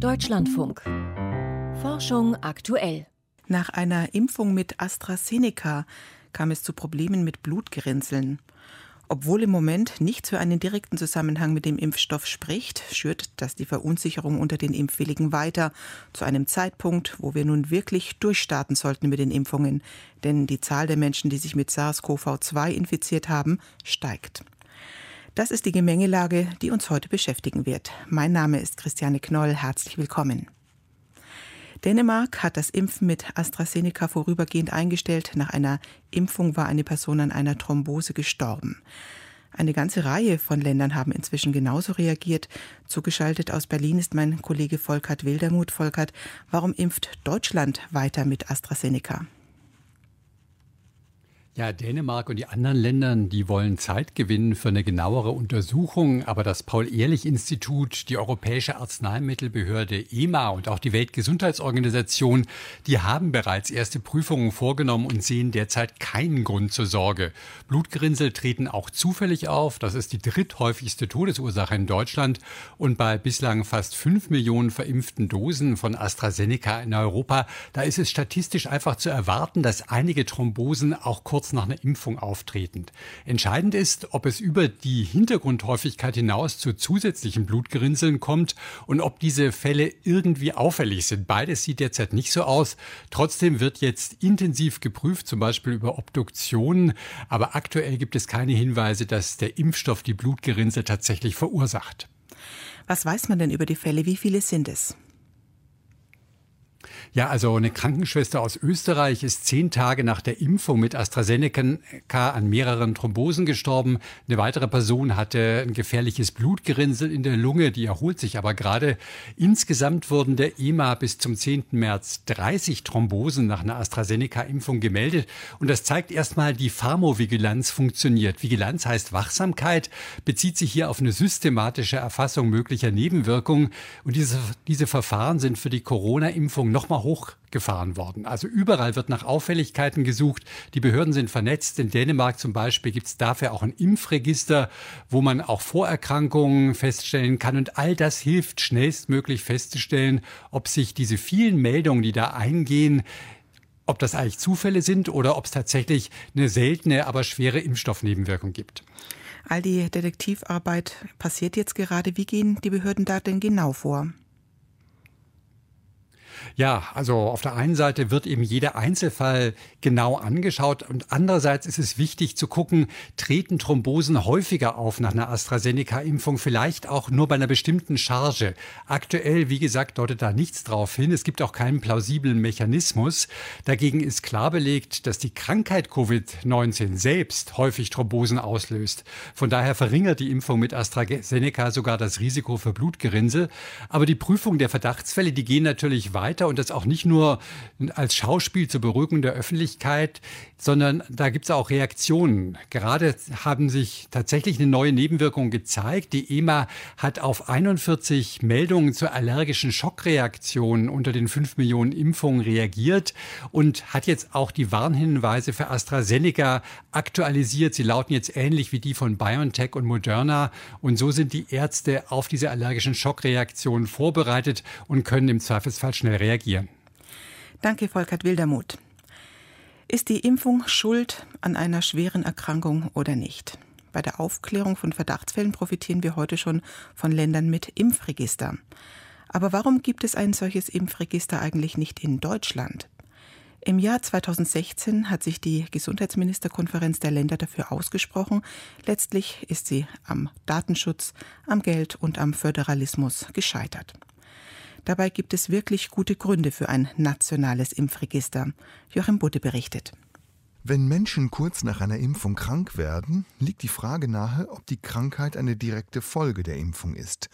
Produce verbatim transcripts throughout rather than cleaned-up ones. Deutschlandfunk. Forschung aktuell. Nach einer Impfung mit AstraZeneca kam es zu Problemen mit Blutgerinnseln. Obwohl im Moment nichts für einen direkten Zusammenhang mit dem Impfstoff spricht, schürt das die Verunsicherung unter den Impfwilligen weiter. Zu einem Zeitpunkt, wo wir nun wirklich durchstarten sollten mit den Impfungen. Denn die Zahl der Menschen, die sich mit SARS-Co V zwei infiziert haben, steigt. Das ist die Gemengelage, die uns heute beschäftigen wird. Mein Name ist Christiane Knoll. Herzlich willkommen. Dänemark hat das Impfen mit AstraZeneca vorübergehend eingestellt. Nach einer Impfung war eine Person an einer Thrombose gestorben. Eine ganze Reihe von Ländern haben inzwischen genauso reagiert. Zugeschaltet aus Berlin ist mein Kollege Volkert Wildermuth. Volkert, warum impft Deutschland weiter mit AstraZeneca? Ja, Dänemark und die anderen Länder, die wollen Zeit gewinnen für eine genauere Untersuchung. Aber das Paul-Ehrlich-Institut, die Europäische Arzneimittelbehörde E M A und auch die Weltgesundheitsorganisation, die haben bereits erste Prüfungen vorgenommen und sehen derzeit keinen Grund zur Sorge. Blutgerinnsel treten auch zufällig auf. Das ist die dritthäufigste Todesursache in Deutschland. Und bei bislang fast fünf Millionen verimpften Dosen von AstraZeneca in Europa, da ist es statistisch einfach zu erwarten, dass einige Thrombosen auch kurz nach einer Impfung auftretend. Entscheidend ist, ob es über die Hintergrundhäufigkeit hinaus zu zusätzlichen Blutgerinnseln kommt und ob diese Fälle irgendwie auffällig sind. Beides sieht derzeit nicht so aus. Trotzdem wird jetzt intensiv geprüft, zum Beispiel über Obduktionen. Aber aktuell gibt es keine Hinweise, dass der Impfstoff die Blutgerinnsel tatsächlich verursacht. Was weiß man denn über die Fälle? Wie viele sind es? Ja, also eine Krankenschwester aus Österreich ist zehn Tage nach der Impfung mit AstraZeneca an mehreren Thrombosen gestorben. Eine weitere Person hatte ein gefährliches Blutgerinnsel in der Lunge, die erholt sich aber gerade. Insgesamt wurden der E M A bis zum zehnten März dreißig Thrombosen nach einer AstraZeneca-Impfung gemeldet. Und das zeigt erstmal, die Pharmovigilanz funktioniert. Vigilanz heißt Wachsamkeit, bezieht sich hier auf eine systematische Erfassung möglicher Nebenwirkungen. Und diese, diese Verfahren sind für die Corona-Impfung nochmal hochgefahren worden. Also überall wird nach Auffälligkeiten gesucht. Die Behörden sind vernetzt. In Dänemark zum Beispiel gibt es dafür auch ein Impfregister, wo man auch Vorerkrankungen feststellen kann. Und all das hilft, schnellstmöglich festzustellen, ob sich diese vielen Meldungen, die da eingehen, ob das eigentlich Zufälle sind oder ob es tatsächlich eine seltene, aber schwere Impfstoffnebenwirkung gibt. All die Detektivarbeit passiert jetzt gerade. Wie gehen die Behörden da denn genau vor? Ja, also auf der einen Seite wird eben jeder Einzelfall genau angeschaut und andererseits ist es wichtig zu gucken, treten Thrombosen häufiger auf nach einer AstraZeneca-Impfung, vielleicht auch nur bei einer bestimmten Charge. Aktuell, wie gesagt, deutet da nichts drauf hin. Es gibt auch keinen plausiblen Mechanismus. Dagegen ist klar belegt, dass die Krankheit Covid neunzehn selbst häufig Thrombosen auslöst. Von daher verringert die Impfung mit AstraZeneca sogar das Risiko für Blutgerinnsel. Aber die Prüfung der Verdachtsfälle, die gehen natürlich weiter. Und das auch nicht nur als Schauspiel zur Beruhigung der Öffentlichkeit, sondern da gibt es auch Reaktionen. Gerade haben sich tatsächlich eine neue Nebenwirkung gezeigt. Die E M A hat auf einundvierzig Meldungen zu allergischen Schockreaktionen unter den fünf Millionen Impfungen reagiert und hat jetzt auch die Warnhinweise für AstraZeneca aktualisiert. Sie lauten jetzt ähnlich wie die von BioNTech und Moderna. Und so sind die Ärzte auf diese allergischen Schockreaktionen vorbereitet und können im Zweifelsfall schnell reagieren. Danke, Volkert Wildermuth. Ist die Impfung schuld an einer schweren Erkrankung oder nicht? Bei der Aufklärung von Verdachtsfällen profitieren wir heute schon von Ländern mit Impfregister. Aber warum gibt es ein solches Impfregister eigentlich nicht in Deutschland? Im Jahr zweitausendsechzehn hat sich die Gesundheitsministerkonferenz der Länder dafür ausgesprochen. Letztlich ist sie am Datenschutz, am Geld und am Föderalismus gescheitert. Dabei gibt es wirklich gute Gründe für ein nationales Impfregister. Joachim Budde berichtet. Wenn Menschen kurz nach einer Impfung krank werden, liegt die Frage nahe, ob die Krankheit eine direkte Folge der Impfung ist.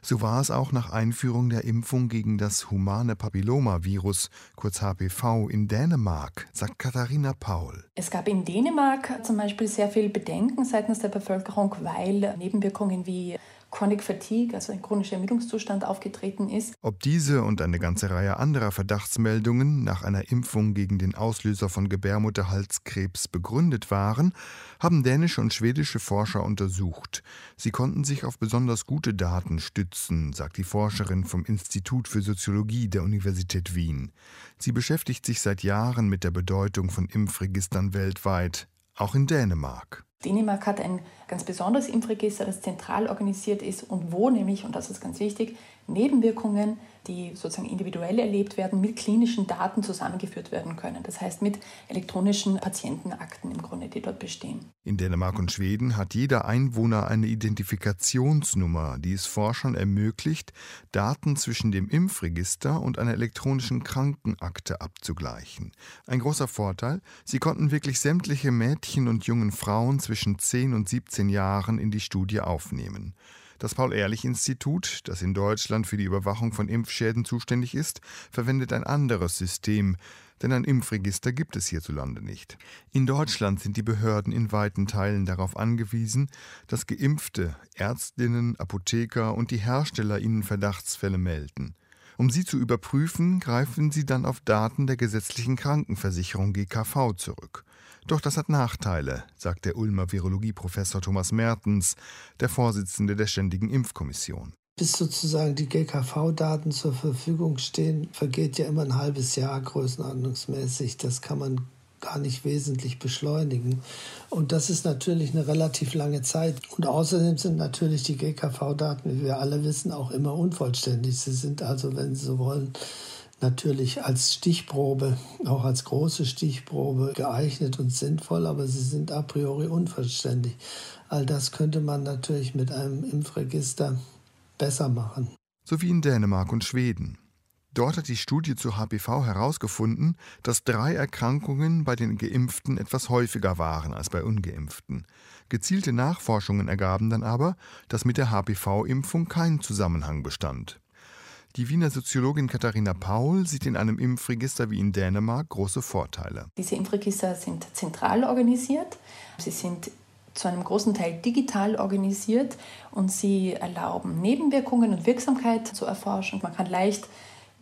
So war es auch nach Einführung der Impfung gegen das humane Papillomavirus, kurz H P V, in Dänemark, sagt Katharina Paul. Es gab in Dänemark zum Beispiel sehr viel Bedenken seitens der Bevölkerung, weil Nebenwirkungen wie Chronic Fatigue, also ein chronischer Ermüdungszustand, aufgetreten ist. Ob diese und eine ganze Reihe anderer Verdachtsmeldungen nach einer Impfung gegen den Auslöser von Gebärmutterhalskrebs begründet waren, haben dänische und schwedische Forscher untersucht. Sie konnten sich auf besonders gute Daten stützen, sagt die Forscherin vom Institut für Soziologie der Universität Wien. Sie beschäftigt sich seit Jahren mit der Bedeutung von Impfregistern weltweit, auch in Dänemark. Dänemark hat ein ganz besonderes Impfregister, das zentral organisiert ist und wo nämlich, und das ist ganz wichtig, Nebenwirkungen, die sozusagen individuell erlebt werden, mit klinischen Daten zusammengeführt werden können. Das heißt mit elektronischen Patientenakten im Grunde, die dort bestehen. In Dänemark und Schweden hat jeder Einwohner eine Identifikationsnummer, die es Forschern ermöglicht, Daten zwischen dem Impfregister und einer elektronischen Krankenakte abzugleichen. Ein großer Vorteil, sie konnten wirklich sämtliche Mädchen und jungen Frauen zwischen zehn und siebzehn Jahren in die Studie aufnehmen. Das Paul-Ehrlich-Institut, das in Deutschland für die Überwachung von Impfschäden zuständig ist, verwendet ein anderes System, denn ein Impfregister gibt es hierzulande nicht. In Deutschland sind die Behörden in weiten Teilen darauf angewiesen, dass Geimpfte, Ärztinnen, Apotheker und die Hersteller ihnen Verdachtsfälle melden. Um sie zu überprüfen, greifen sie dann auf Daten der gesetzlichen Krankenversicherung G K V zurück. Doch das hat Nachteile, sagt der Ulmer Virologieprofessor Thomas Mertens, der Vorsitzende der Ständigen Impfkommission. Bis sozusagen die G K V-Daten zur Verfügung stehen, vergeht ja immer ein halbes Jahr größenordnungsmäßig. Das kann man gar nicht wesentlich beschleunigen. Und das ist natürlich eine relativ lange Zeit. Und außerdem sind natürlich die G K V-Daten, wie wir alle wissen, auch immer unvollständig. Sie sind also, wenn Sie so wollen, natürlich als Stichprobe, auch als große Stichprobe geeignet und sinnvoll, aber sie sind a priori unvollständig. All das könnte man natürlich mit einem Impfregister besser machen. So wie in Dänemark und Schweden. Dort hat die Studie zu H P V herausgefunden, dass drei Erkrankungen bei den Geimpften etwas häufiger waren als bei Ungeimpften. Gezielte Nachforschungen ergaben dann aber, dass mit der H P V-Impfung kein Zusammenhang bestand. Die Wiener Soziologin Katharina Paul sieht in einem Impfregister wie in Dänemark große Vorteile. Diese Impfregister sind zentral organisiert, sie sind zu einem großen Teil digital organisiert und sie erlauben Nebenwirkungen und Wirksamkeit zu erforschen. Man kann leicht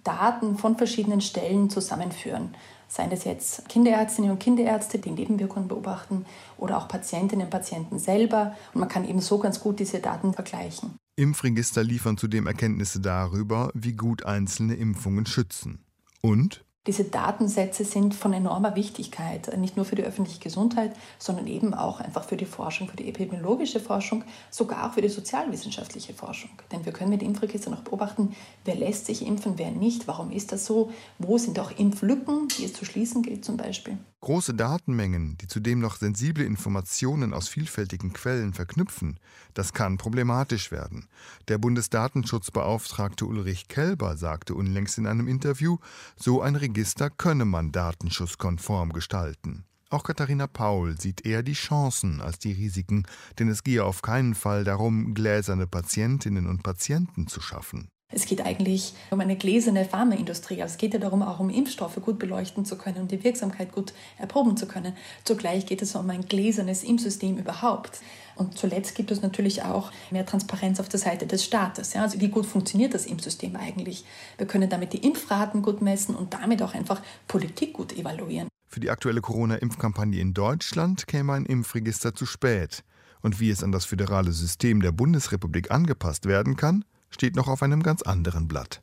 Daten von verschiedenen Stellen zusammenführen. Seien es jetzt Kinderärztinnen und Kinderärzte, die Nebenwirkungen beobachten, oder auch Patientinnen und Patienten selber. Und man kann eben so ganz gut diese Daten vergleichen. Impfregister liefern zudem Erkenntnisse darüber, wie gut einzelne Impfungen schützen. Und? Diese Datensätze sind von enormer Wichtigkeit, nicht nur für die öffentliche Gesundheit, sondern eben auch einfach für die Forschung, für die epidemiologische Forschung, sogar auch für die sozialwissenschaftliche Forschung. Denn wir können mit Impfregistern noch beobachten, wer lässt sich impfen, wer nicht, warum ist das so, wo sind auch Impflücken, die es zu schließen gilt zum Beispiel. Große Datenmengen, die zudem noch sensible Informationen aus vielfältigen Quellen verknüpfen, das kann problematisch werden. Der Bundesdatenschutzbeauftragte Ulrich Kelber sagte unlängst in einem Interview, so ein Register könne man datenschutzkonform gestalten. Auch Katharina Paul sieht eher die Chancen als die Risiken, denn es gehe auf keinen Fall darum, gläserne Patientinnen und Patienten zu schaffen. Es geht eigentlich um eine gläserne Pharmaindustrie, aber es geht ja darum, auch um Impfstoffe gut beleuchten zu können und die Wirksamkeit gut erproben zu können. Zugleich geht es um ein gläsernes Impfsystem überhaupt. Und zuletzt gibt es natürlich auch mehr Transparenz auf der Seite des Staates. Ja? Also wie gut funktioniert das Impfsystem eigentlich? Wir können damit die Impfraten gut messen und damit auch einfach Politik gut evaluieren. Für die aktuelle Corona-Impfkampagne in Deutschland käme ein Impfregister zu spät. Und wie es an das föderale System der Bundesrepublik angepasst werden kann, steht noch auf einem ganz anderen Blatt.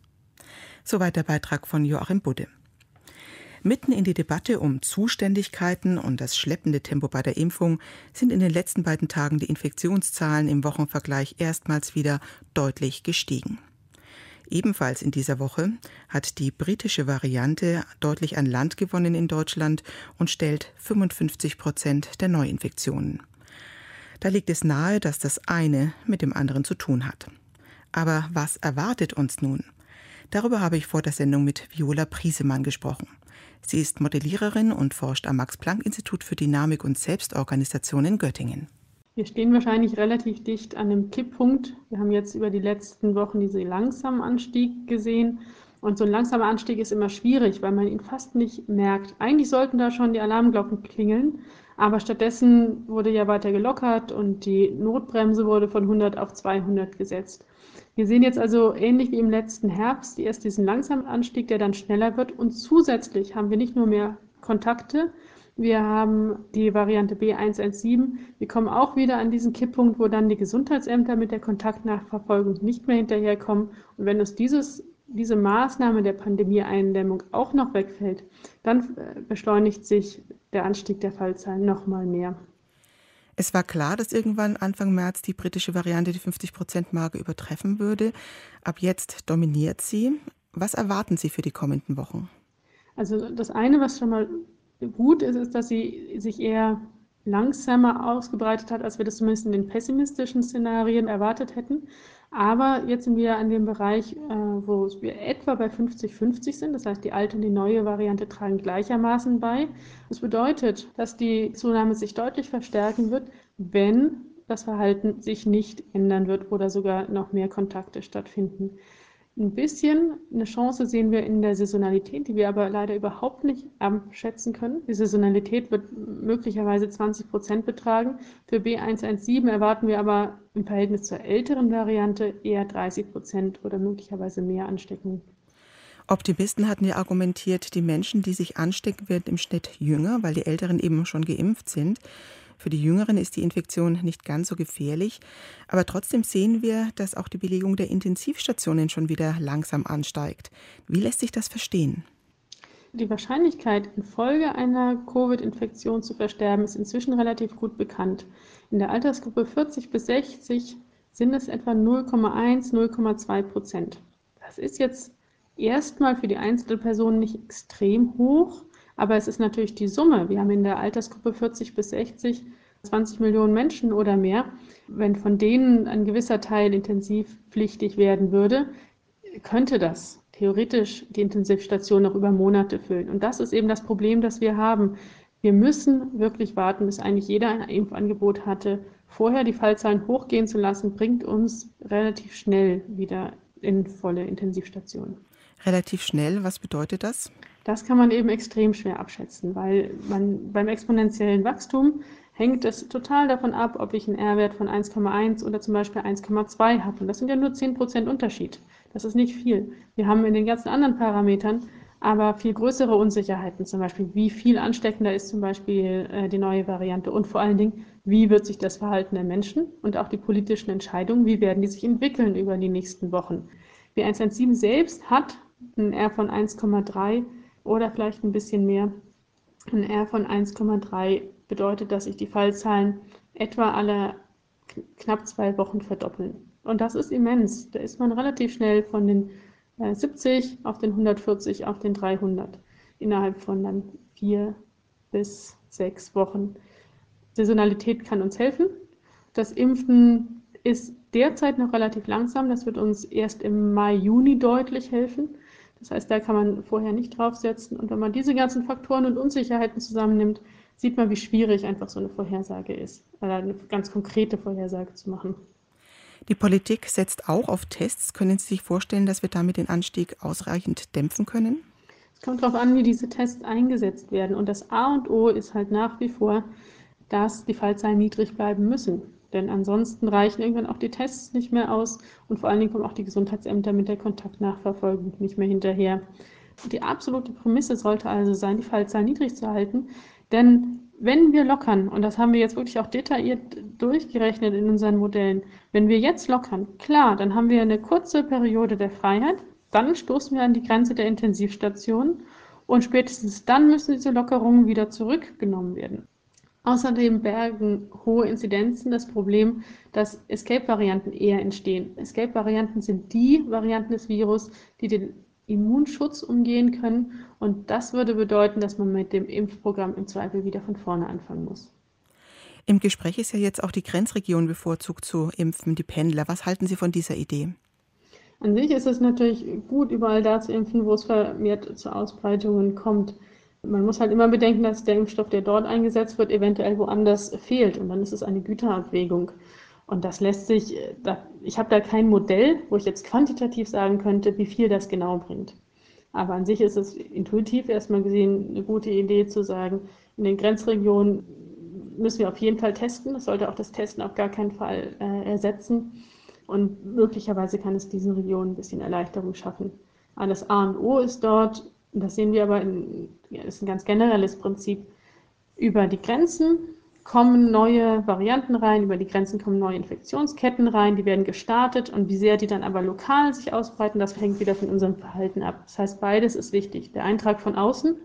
Soweit der Beitrag von Joachim Budde. Mitten in die Debatte um Zuständigkeiten und das schleppende Tempo bei der Impfung sind in den letzten beiden Tagen die Infektionszahlen im Wochenvergleich erstmals wieder deutlich gestiegen. Ebenfalls in dieser Woche hat die britische Variante deutlich an Land gewonnen in Deutschland und stellt fünfundfünfzig Prozent der Neuinfektionen. Da liegt es nahe, dass das eine mit dem anderen zu tun hat. Aber was erwartet uns nun? Darüber habe ich vor der Sendung mit Viola Priesemann gesprochen. Sie ist Modelliererin und forscht am Max-Planck-Institut für Dynamik und Selbstorganisation in Göttingen. Wir stehen wahrscheinlich relativ dicht an einem Kipppunkt. Wir haben jetzt über die letzten Wochen diesen langsamen Anstieg gesehen. Und so ein langsamer Anstieg ist immer schwierig, weil man ihn fast nicht merkt. Eigentlich sollten da schon die Alarmglocken klingeln, aber stattdessen wurde ja weiter gelockert und die Notbremse wurde von hundert auf zweihundert gesetzt. Wir sehen jetzt also ähnlich wie im letzten Herbst erst diesen langsamen Anstieg, der dann schneller wird. Und zusätzlich haben wir nicht nur mehr Kontakte, wir haben die Variante B eins eins sieben. Wir kommen auch wieder an diesen Kipppunkt, wo dann die Gesundheitsämter mit der Kontaktnachverfolgung nicht mehr hinterherkommen. Und wenn uns dieses, diese Maßnahme der Pandemieeindämmung auch noch wegfällt, dann beschleunigt sich der Anstieg der Fallzahlen noch mal mehr. Es war klar, dass irgendwann Anfang März die britische Variante die fünfzig Prozent-Marke übertreffen würde. Ab jetzt dominiert sie. Was erwarten Sie für die kommenden Wochen? Also das eine, was schon mal gut ist, ist, dass sie sich eher langsamer ausgebreitet hat, als wir das zumindest in den pessimistischen Szenarien erwartet hätten. Aber jetzt sind wir an dem Bereich, wo wir etwa bei fünfzig fünfzig sind. Das heißt, die alte und die neue Variante tragen gleichermaßen bei. Das bedeutet, dass die Zunahme sich deutlich verstärken wird, wenn das Verhalten sich nicht ändern wird oder sogar noch mehr Kontakte stattfinden. Ein bisschen eine Chance sehen wir in der Saisonalität, die wir aber leider überhaupt nicht abschätzen können. Die Saisonalität wird möglicherweise zwanzig Prozent betragen. Für B eins eins sieben erwarten wir aber im Verhältnis zur älteren Variante eher dreißig Prozent oder möglicherweise mehr Ansteckung. Optimisten hatten ja argumentiert, die Menschen, die sich anstecken, werden im Schnitt jünger, weil die Älteren eben schon geimpft sind. Für die Jüngeren ist die Infektion nicht ganz so gefährlich. Aber trotzdem sehen wir, dass auch die Belegung der Intensivstationen schon wieder langsam ansteigt. Wie lässt sich das verstehen? Die Wahrscheinlichkeit, infolge einer Covid-Infektion zu versterben, ist inzwischen relativ gut bekannt. In der Altersgruppe vierzig bis sechzig sind es etwa null Komma eins, null Komma zwei Prozent. Das ist jetzt erstmal für die Einzelpersonen nicht extrem hoch. Aber es ist natürlich die Summe. Wir haben in der Altersgruppe vierzig bis sechzig zwanzig Millionen Menschen oder mehr. Wenn von denen ein gewisser Teil intensivpflichtig werden würde, könnte das theoretisch die Intensivstation noch über Monate füllen. Und das ist eben das Problem, das wir haben. Wir müssen wirklich warten, bis eigentlich jeder ein Impfangebot hatte. Vorher die Fallzahlen hochgehen zu lassen, bringt uns relativ schnell wieder in volle Intensivstationen. Relativ schnell, was bedeutet das? Das kann man eben extrem schwer abschätzen, weil man beim exponentiellen Wachstum hängt es total davon ab, ob ich einen R-Wert von eins Komma eins oder zum Beispiel eins Komma zwei habe. Und das sind ja nur zehn Prozent Unterschied. Das ist nicht viel. Wir haben in den ganzen anderen Parametern aber viel größere Unsicherheiten, zum Beispiel wie viel ansteckender ist zum Beispiel die neue Variante und vor allen Dingen, wie wird sich das Verhalten der Menschen und auch die politischen Entscheidungen, wie werden die sich entwickeln über die nächsten Wochen. B eins eins sieben selbst hat ein R von eins Komma drei oder vielleicht ein bisschen mehr. Ein R von eins Komma drei bedeutet, dass sich die Fallzahlen etwa alle knapp zwei Wochen verdoppeln. Und das ist immens. Da ist man relativ schnell von den siebzig auf den hundertvierzig, auf den dreihundert innerhalb von dann vier bis sechs Wochen. Saisonalität kann uns helfen. Das Impfen ist derzeit noch relativ langsam. Das wird uns erst im Mai, Juni deutlich helfen. Das heißt, da kann man vorher nicht draufsetzen. Und wenn man diese ganzen Faktoren und Unsicherheiten zusammennimmt, sieht man, wie schwierig einfach so eine Vorhersage ist, oder eine ganz konkrete Vorhersage zu machen. Die Politik setzt auch auf Tests. Können Sie sich vorstellen, dass wir damit den Anstieg ausreichend dämpfen können? Es kommt darauf an, wie diese Tests eingesetzt werden. Und das A und O ist halt nach wie vor, dass die Fallzahlen niedrig bleiben müssen. Denn ansonsten reichen irgendwann auch die Tests nicht mehr aus und vor allen Dingen kommen auch die Gesundheitsämter mit der Kontaktnachverfolgung nicht mehr hinterher. Die absolute Prämisse sollte also sein, die Fallzahl niedrig zu halten, denn wenn wir lockern, und das haben wir jetzt wirklich auch detailliert durchgerechnet in unseren Modellen, wenn wir jetzt lockern, klar, dann haben wir eine kurze Periode der Freiheit, dann stoßen wir an die Grenze der Intensivstationen und spätestens dann müssen diese Lockerungen wieder zurückgenommen werden. Außerdem bergen hohe Inzidenzen das Problem, dass Escape-Varianten eher entstehen. Escape-Varianten sind die Varianten des Virus, die den Immunschutz umgehen können. Und das würde bedeuten, dass man mit dem Impfprogramm im Zweifel wieder von vorne anfangen muss. Im Gespräch ist ja jetzt auch die Grenzregion bevorzugt zu impfen, die Pendler. Was halten Sie von dieser Idee? An sich ist es natürlich gut, überall da zu impfen, wo es vermehrt zu Ausbreitungen kommt. Man muss halt immer bedenken, dass der Impfstoff, der dort eingesetzt wird, eventuell woanders fehlt. Und dann ist es eine Güterabwägung. Und das lässt sich, ich habe da kein Modell, wo ich jetzt quantitativ sagen könnte, wie viel das genau bringt. Aber an sich ist es intuitiv erstmal gesehen eine gute Idee zu sagen, in den Grenzregionen müssen wir auf jeden Fall testen. Das sollte auch das Testen auf gar keinen Fall äh, ersetzen. Und möglicherweise kann es diesen Regionen ein bisschen Erleichterung schaffen. Aber das A und O ist dort, und das sehen wir aber, in, ja, ist ein ganz generelles Prinzip, über die Grenzen kommen neue Varianten rein, über die Grenzen kommen neue Infektionsketten rein, die werden gestartet und wie sehr die dann aber lokal sich ausbreiten, das hängt wieder von unserem Verhalten ab. Das heißt, beides ist wichtig, der Eintrag von außen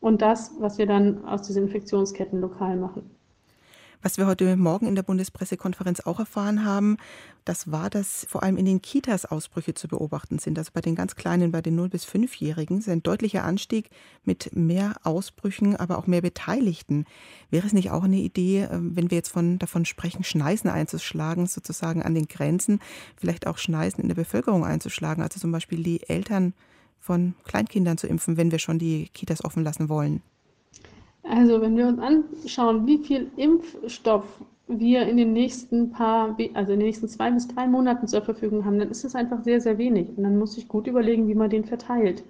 und das, was wir dann aus diesen Infektionsketten lokal machen. Was wir heute Morgen in der Bundespressekonferenz auch erfahren haben, das war, dass vor allem in den Kitas Ausbrüche zu beobachten sind. Also bei den ganz Kleinen, bei den null bis fünfjährigen, ist ein deutlicher Anstieg mit mehr Ausbrüchen, aber auch mehr Beteiligten. Wäre es nicht auch eine Idee, wenn wir jetzt von, davon sprechen, Schneisen einzuschlagen, sozusagen an den Grenzen, vielleicht auch Schneisen in der Bevölkerung einzuschlagen, also zum Beispiel die Eltern von Kleinkindern zu impfen, wenn wir schon die Kitas offen lassen wollen? Also wenn wir uns anschauen, wie viel Impfstoff wir in den nächsten paar, also in den nächsten zwei bis drei Monaten zur Verfügung haben, dann ist das einfach sehr, sehr wenig. Und dann muss ich gut überlegen, wie man den verteilt.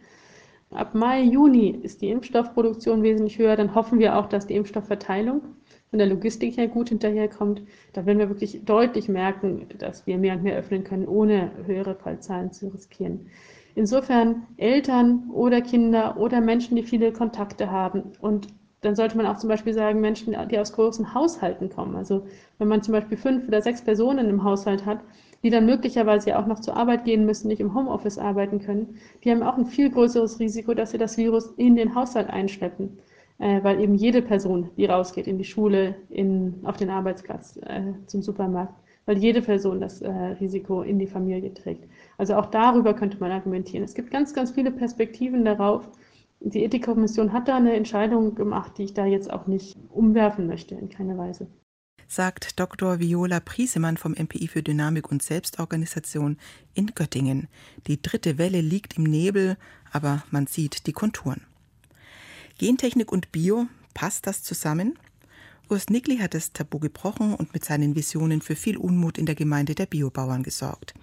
Ab Mai, Juni ist die Impfstoffproduktion wesentlich höher. Dann hoffen wir auch, dass die Impfstoffverteilung von der Logistik her gut hinterherkommt. Da werden wir wirklich deutlich merken, dass wir mehr und mehr öffnen können, ohne höhere Fallzahlen zu riskieren. Insofern Eltern oder Kinder oder Menschen, die viele Kontakte haben und dann sollte man auch zum Beispiel sagen, Menschen, die aus großen Haushalten kommen. Also wenn man zum Beispiel fünf oder sechs Personen im Haushalt hat, die dann möglicherweise ja auch noch zur Arbeit gehen müssen, nicht im Homeoffice arbeiten können, die haben auch ein viel größeres Risiko, dass sie das Virus in den Haushalt einschleppen, äh, weil eben jede Person, die rausgeht, in die Schule, in, auf den Arbeitsplatz, äh, zum Supermarkt, weil jede Person das äh, Risiko in die Familie trägt. Also auch darüber könnte man argumentieren. Es gibt ganz, ganz viele Perspektiven darauf. Die Ethikkommission hat da eine Entscheidung gemacht, die ich da jetzt auch nicht umwerfen möchte, in keiner Weise. Sagt Doktor Viola Priesemann vom M P I für Dynamik und Selbstorganisation in Göttingen. Die dritte Welle liegt im Nebel, aber man sieht die Konturen. Gentechnik und Bio, passt das zusammen? Urs Niggli hat das Tabu gebrochen und mit seinen Visionen für viel Unmut in der Gemeinde der Biobauern gesorgt.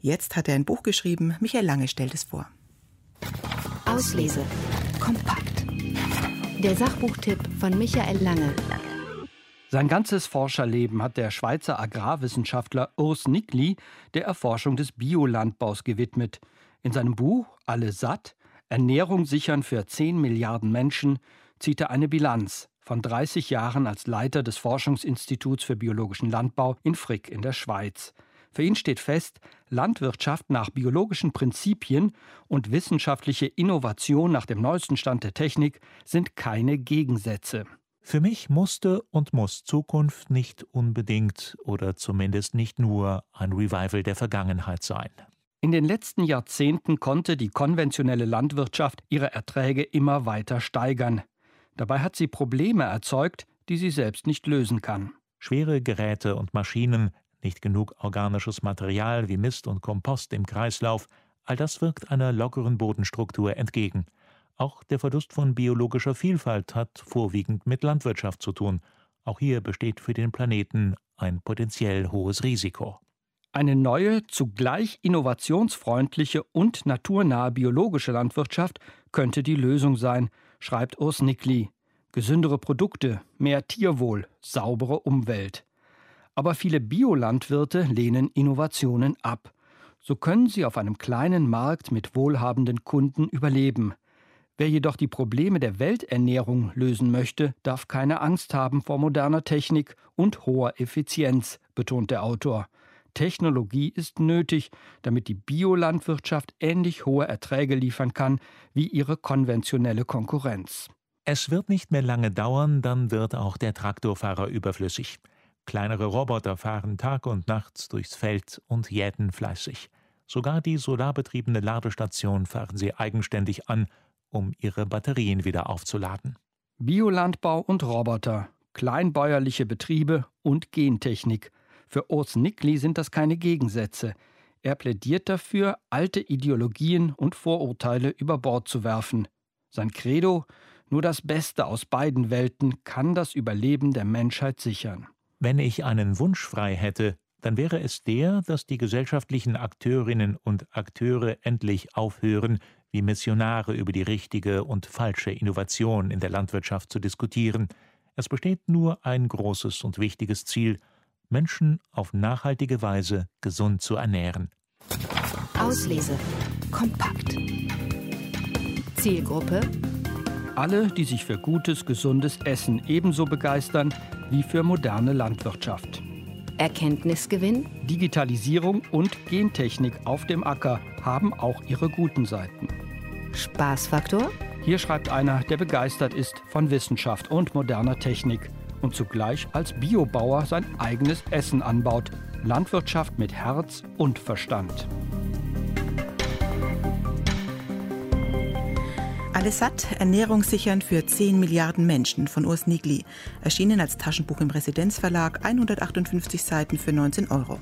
Jetzt hat er ein Buch geschrieben, Michael Lange stellt es vor. Auslese. Kompakt. Der Sachbuchtipp von Michael Lange. Sein ganzes Forscherleben hat der Schweizer Agrarwissenschaftler Urs Niggli der Erforschung des Biolandbaus gewidmet. In seinem Buch Alle satt, Ernährung sichern für zehn Milliarden Menschen, zieht er eine Bilanz von dreißig Jahren als Leiter des Forschungsinstituts für biologischen Landbau in Frick in der Schweiz. Für ihn steht fest, Landwirtschaft nach biologischen Prinzipien und wissenschaftliche Innovation nach dem neuesten Stand der Technik sind keine Gegensätze. Für mich musste und muss Zukunft nicht unbedingt oder zumindest nicht nur ein Revival der Vergangenheit sein. In den letzten Jahrzehnten konnte die konventionelle Landwirtschaft ihre Erträge immer weiter steigern. Dabei hat sie Probleme erzeugt, die sie selbst nicht lösen kann. Schwere Geräte und Maschinen, nicht genug organisches Material wie Mist und Kompost im Kreislauf, all das wirkt einer lockeren Bodenstruktur entgegen. Auch der Verlust von biologischer Vielfalt hat vorwiegend mit Landwirtschaft zu tun. Auch hier besteht für den Planeten ein potenziell hohes Risiko. Eine neue, zugleich innovationsfreundliche und naturnahe biologische Landwirtschaft könnte die Lösung sein, schreibt Urs Niggli. Gesündere Produkte, mehr Tierwohl, saubere Umwelt. Aber viele Biolandwirte lehnen Innovationen ab. So können sie auf einem kleinen Markt mit wohlhabenden Kunden überleben. Wer jedoch die Probleme der Welternährung lösen möchte, darf keine Angst haben vor moderner Technik und hoher Effizienz, betont der Autor. Technologie ist nötig, damit die Biolandwirtschaft ähnlich hohe Erträge liefern kann wie ihre konventionelle Konkurrenz. Es wird nicht mehr lange dauern, dann wird auch der Traktorfahrer überflüssig. Kleinere Roboter fahren Tag und Nacht durchs Feld und jäten fleißig. Sogar die solarbetriebene Ladestation fahren sie eigenständig an, um ihre Batterien wieder aufzuladen. Biolandbau und Roboter, kleinbäuerliche Betriebe und Gentechnik. Für Urs Niggli sind das keine Gegensätze. Er plädiert dafür, alte Ideologien und Vorurteile über Bord zu werfen. Sein Credo: Nur das Beste aus beiden Welten kann das Überleben der Menschheit sichern. Wenn ich einen Wunsch frei hätte, dann wäre es der, dass die gesellschaftlichen Akteurinnen und Akteure endlich aufhören, wie Missionare über die richtige und falsche Innovation in der Landwirtschaft zu diskutieren. Es besteht nur ein großes und wichtiges Ziel, Menschen auf nachhaltige Weise gesund zu ernähren. Auslese. Kompakt. Zielgruppe: alle, die sich für gutes, gesundes Essen ebenso begeistern wie für moderne Landwirtschaft. Erkenntnisgewinn: Digitalisierung und Gentechnik auf dem Acker haben auch ihre guten Seiten. Spaßfaktor: hier schreibt einer, der begeistert ist von Wissenschaft und moderner Technik und zugleich als Biobauer sein eigenes Essen anbaut. Landwirtschaft mit Herz und Verstand. Alles satt, ernährungssichernd für zehn Milliarden Menschen von Urs Niggli. Erschienen als Taschenbuch im Residenzverlag, hundertachtundfünfzig Seiten für neunzehn Euro.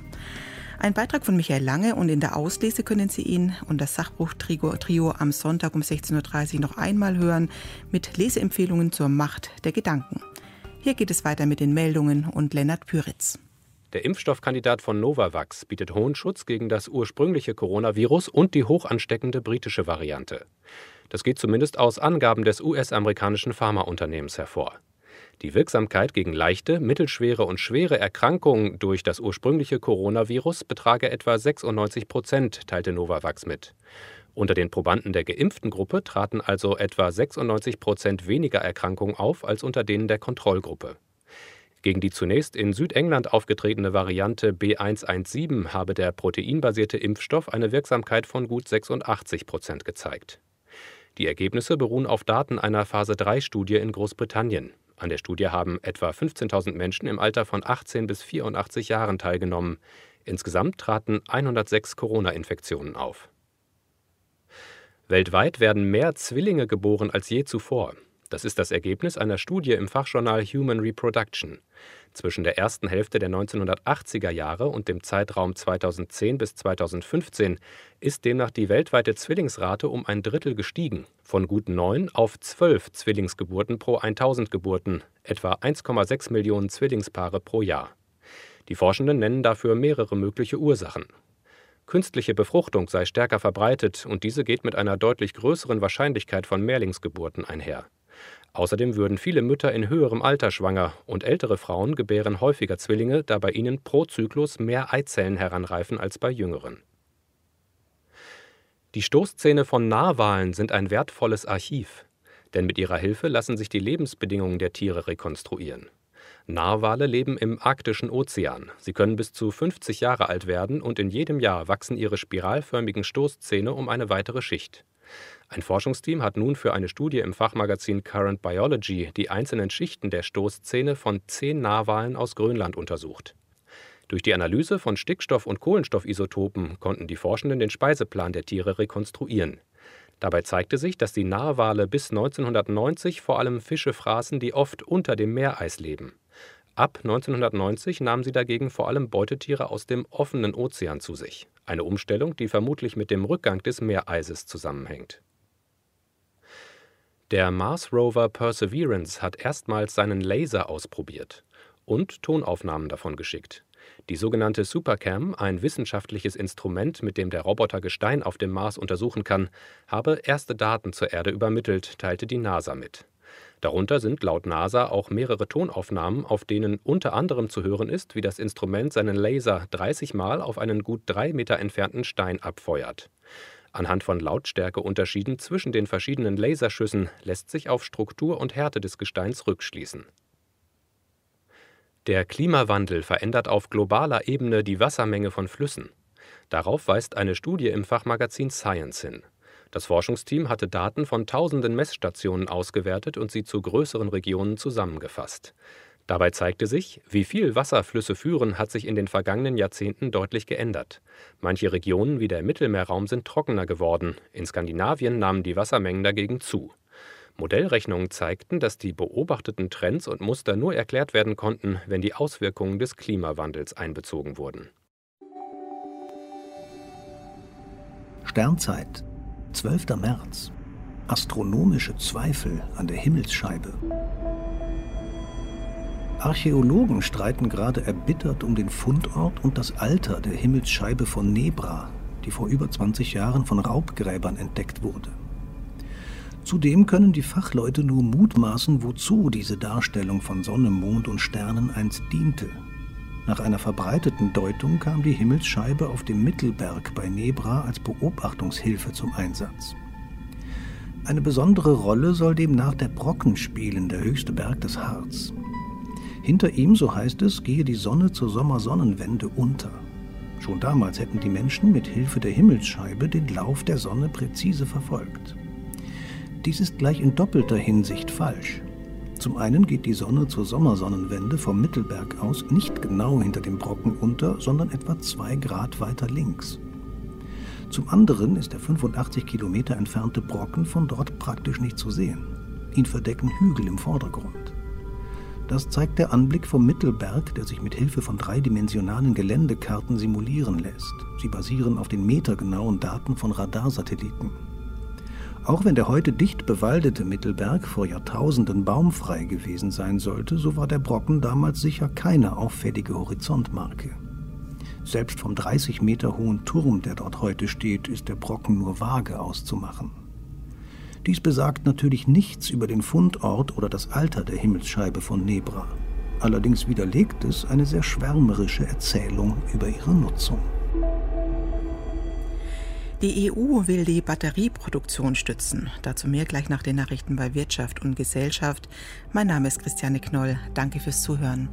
Ein Beitrag von Michael Lange, und in der Auslese können Sie ihn und das Sachbruch-Trio am Sonntag um sechzehn Uhr dreißig noch einmal hören mit Leseempfehlungen zur Macht der Gedanken. Hier geht es weiter mit den Meldungen und Lennart Püritz. Der Impfstoffkandidat von Novavax bietet hohen Schutz gegen das ursprüngliche Coronavirus und die hoch ansteckende britische Variante. Das geht zumindest aus Angaben des U S-amerikanischen Pharmaunternehmens hervor. Die Wirksamkeit gegen leichte, mittelschwere und schwere Erkrankungen durch das ursprüngliche Coronavirus betrage etwa sechsundneunzig Prozent, teilte Novavax mit. Unter den Probanden der geimpften Gruppe traten also etwa sechsundneunzig Prozent weniger Erkrankungen auf als unter denen der Kontrollgruppe. Gegen die zunächst in Südengland aufgetretene Variante B eins eins sieben habe der proteinbasierte Impfstoff eine Wirksamkeit von gut sechsundachtzig Prozent gezeigt. Die Ergebnisse beruhen auf Daten einer Phase drei Studie in Großbritannien. An der Studie haben etwa fünfzehntausend Menschen im Alter von achtzehn bis vierundachtzig Jahren teilgenommen. Insgesamt traten hundertsechs Corona-Infektionen auf. Weltweit werden mehr Zwillinge geboren als je zuvor. Das ist das Ergebnis einer Studie im Fachjournal Human Reproduction. Zwischen der ersten Hälfte der neunzehnhundertachtziger Jahre und dem Zeitraum zweitausendzehn bis zweitausendfünfzehn ist demnach die weltweite Zwillingsrate um ein Drittel gestiegen, von gut neun auf zwölf Zwillingsgeburten pro tausend Geburten, etwa eins Komma sechs Millionen Zwillingspaare pro Jahr. Die Forschenden nennen dafür mehrere mögliche Ursachen. Künstliche Befruchtung sei stärker verbreitet und diese geht mit einer deutlich größeren Wahrscheinlichkeit von Mehrlingsgeburten einher. Außerdem würden viele Mütter in höherem Alter schwanger und ältere Frauen gebären häufiger Zwillinge, da bei ihnen pro Zyklus mehr Eizellen heranreifen als bei jüngeren. Die Stoßzähne von Narwalen sind ein wertvolles Archiv, denn mit ihrer Hilfe lassen sich die Lebensbedingungen der Tiere rekonstruieren. Narwale leben im arktischen Ozean. Sie können bis zu fünfzig Jahre alt werden und in jedem Jahr wachsen ihre spiralförmigen Stoßzähne um eine weitere Schicht. Ein Forschungsteam hat nun für eine Studie im Fachmagazin Current Biology die einzelnen Schichten der Stoßzähne von zehn Narwalen aus Grönland untersucht. Durch die Analyse von Stickstoff- und Kohlenstoffisotopen konnten die Forschenden den Speiseplan der Tiere rekonstruieren. Dabei zeigte sich, dass die Narwale bis neunzehnhundertneunzig vor allem Fische fraßen, die oft unter dem Meereis leben. Ab neunzehnhundertneunzig nahmen sie dagegen vor allem Beutetiere aus dem offenen Ozean zu sich. Eine Umstellung, die vermutlich mit dem Rückgang des Meereises zusammenhängt. Der Mars-Rover Perseverance hat erstmals seinen Laser ausprobiert und Tonaufnahmen davon geschickt. Die sogenannte Supercam, ein wissenschaftliches Instrument, mit dem der Roboter Gestein auf dem Mars untersuchen kann, habe erste Daten zur Erde übermittelt, teilte die NASA mit. Darunter sind laut NASA auch mehrere Tonaufnahmen, auf denen unter anderem zu hören ist, wie das Instrument seinen Laser dreißig Mal auf einen gut drei Meter entfernten Stein abfeuert. Anhand von Lautstärkeunterschieden zwischen den verschiedenen Laserschüssen lässt sich auf Struktur und Härte des Gesteins rückschließen. Der Klimawandel verändert auf globaler Ebene die Wassermenge von Flüssen. Darauf weist eine Studie im Fachmagazin Science hin. Das Forschungsteam hatte Daten von tausenden Messstationen ausgewertet und sie zu größeren Regionen zusammengefasst. Dabei zeigte sich, wie viel Wasserflüsse führen, hat sich in den vergangenen Jahrzehnten deutlich geändert. Manche Regionen wie der Mittelmeerraum sind trockener geworden. In Skandinavien nahmen die Wassermengen dagegen zu. Modellrechnungen zeigten, dass die beobachteten Trends und Muster nur erklärt werden konnten, wenn die Auswirkungen des Klimawandels einbezogen wurden. Sternzeit, zwölfter März. Astronomische Zweifel an der Himmelsscheibe. Archäologen streiten gerade erbittert um den Fundort und das Alter der Himmelsscheibe von Nebra, die vor über zwanzig Jahren von Raubgräbern entdeckt wurde. Zudem können die Fachleute nur mutmaßen, wozu diese Darstellung von Sonne, Mond und Sternen einst diente. Nach einer verbreiteten Deutung kam die Himmelsscheibe auf dem Mittelberg bei Nebra als Beobachtungshilfe zum Einsatz. Eine besondere Rolle soll demnach der Brocken spielen, der höchste Berg des Harz. Hinter ihm, so heißt es, gehe die Sonne zur Sommersonnenwende unter. Schon damals hätten die Menschen mit Hilfe der Himmelsscheibe den Lauf der Sonne präzise verfolgt. Dies ist gleich in doppelter Hinsicht falsch. Zum einen geht die Sonne zur Sommersonnenwende vom Mittelberg aus nicht genau hinter dem Brocken unter, sondern etwa zwei Grad weiter links. Zum anderen ist der fünfundachtzig Kilometer entfernte Brocken von dort praktisch nicht zu sehen. Ihn verdecken Hügel im Vordergrund. Das zeigt der Anblick vom Mittelberg, der sich mit Hilfe von dreidimensionalen Geländekarten simulieren lässt. Sie basieren auf den metergenauen Daten von Radarsatelliten. Auch wenn der heute dicht bewaldete Mittelberg vor Jahrtausenden baumfrei gewesen sein sollte, so war der Brocken damals sicher keine auffällige Horizontmarke. Selbst vom dreißig Meter hohen Turm, der dort heute steht, ist der Brocken nur vage auszumachen. Dies besagt natürlich nichts über den Fundort oder das Alter der Himmelsscheibe von Nebra. Allerdings widerlegt es eine sehr schwärmerische Erzählung über ihre Nutzung. Die E U will die Batterieproduktion stützen. Dazu mehr gleich nach den Nachrichten bei Wirtschaft und Gesellschaft. Mein Name ist Christiane Knoll. Danke fürs Zuhören.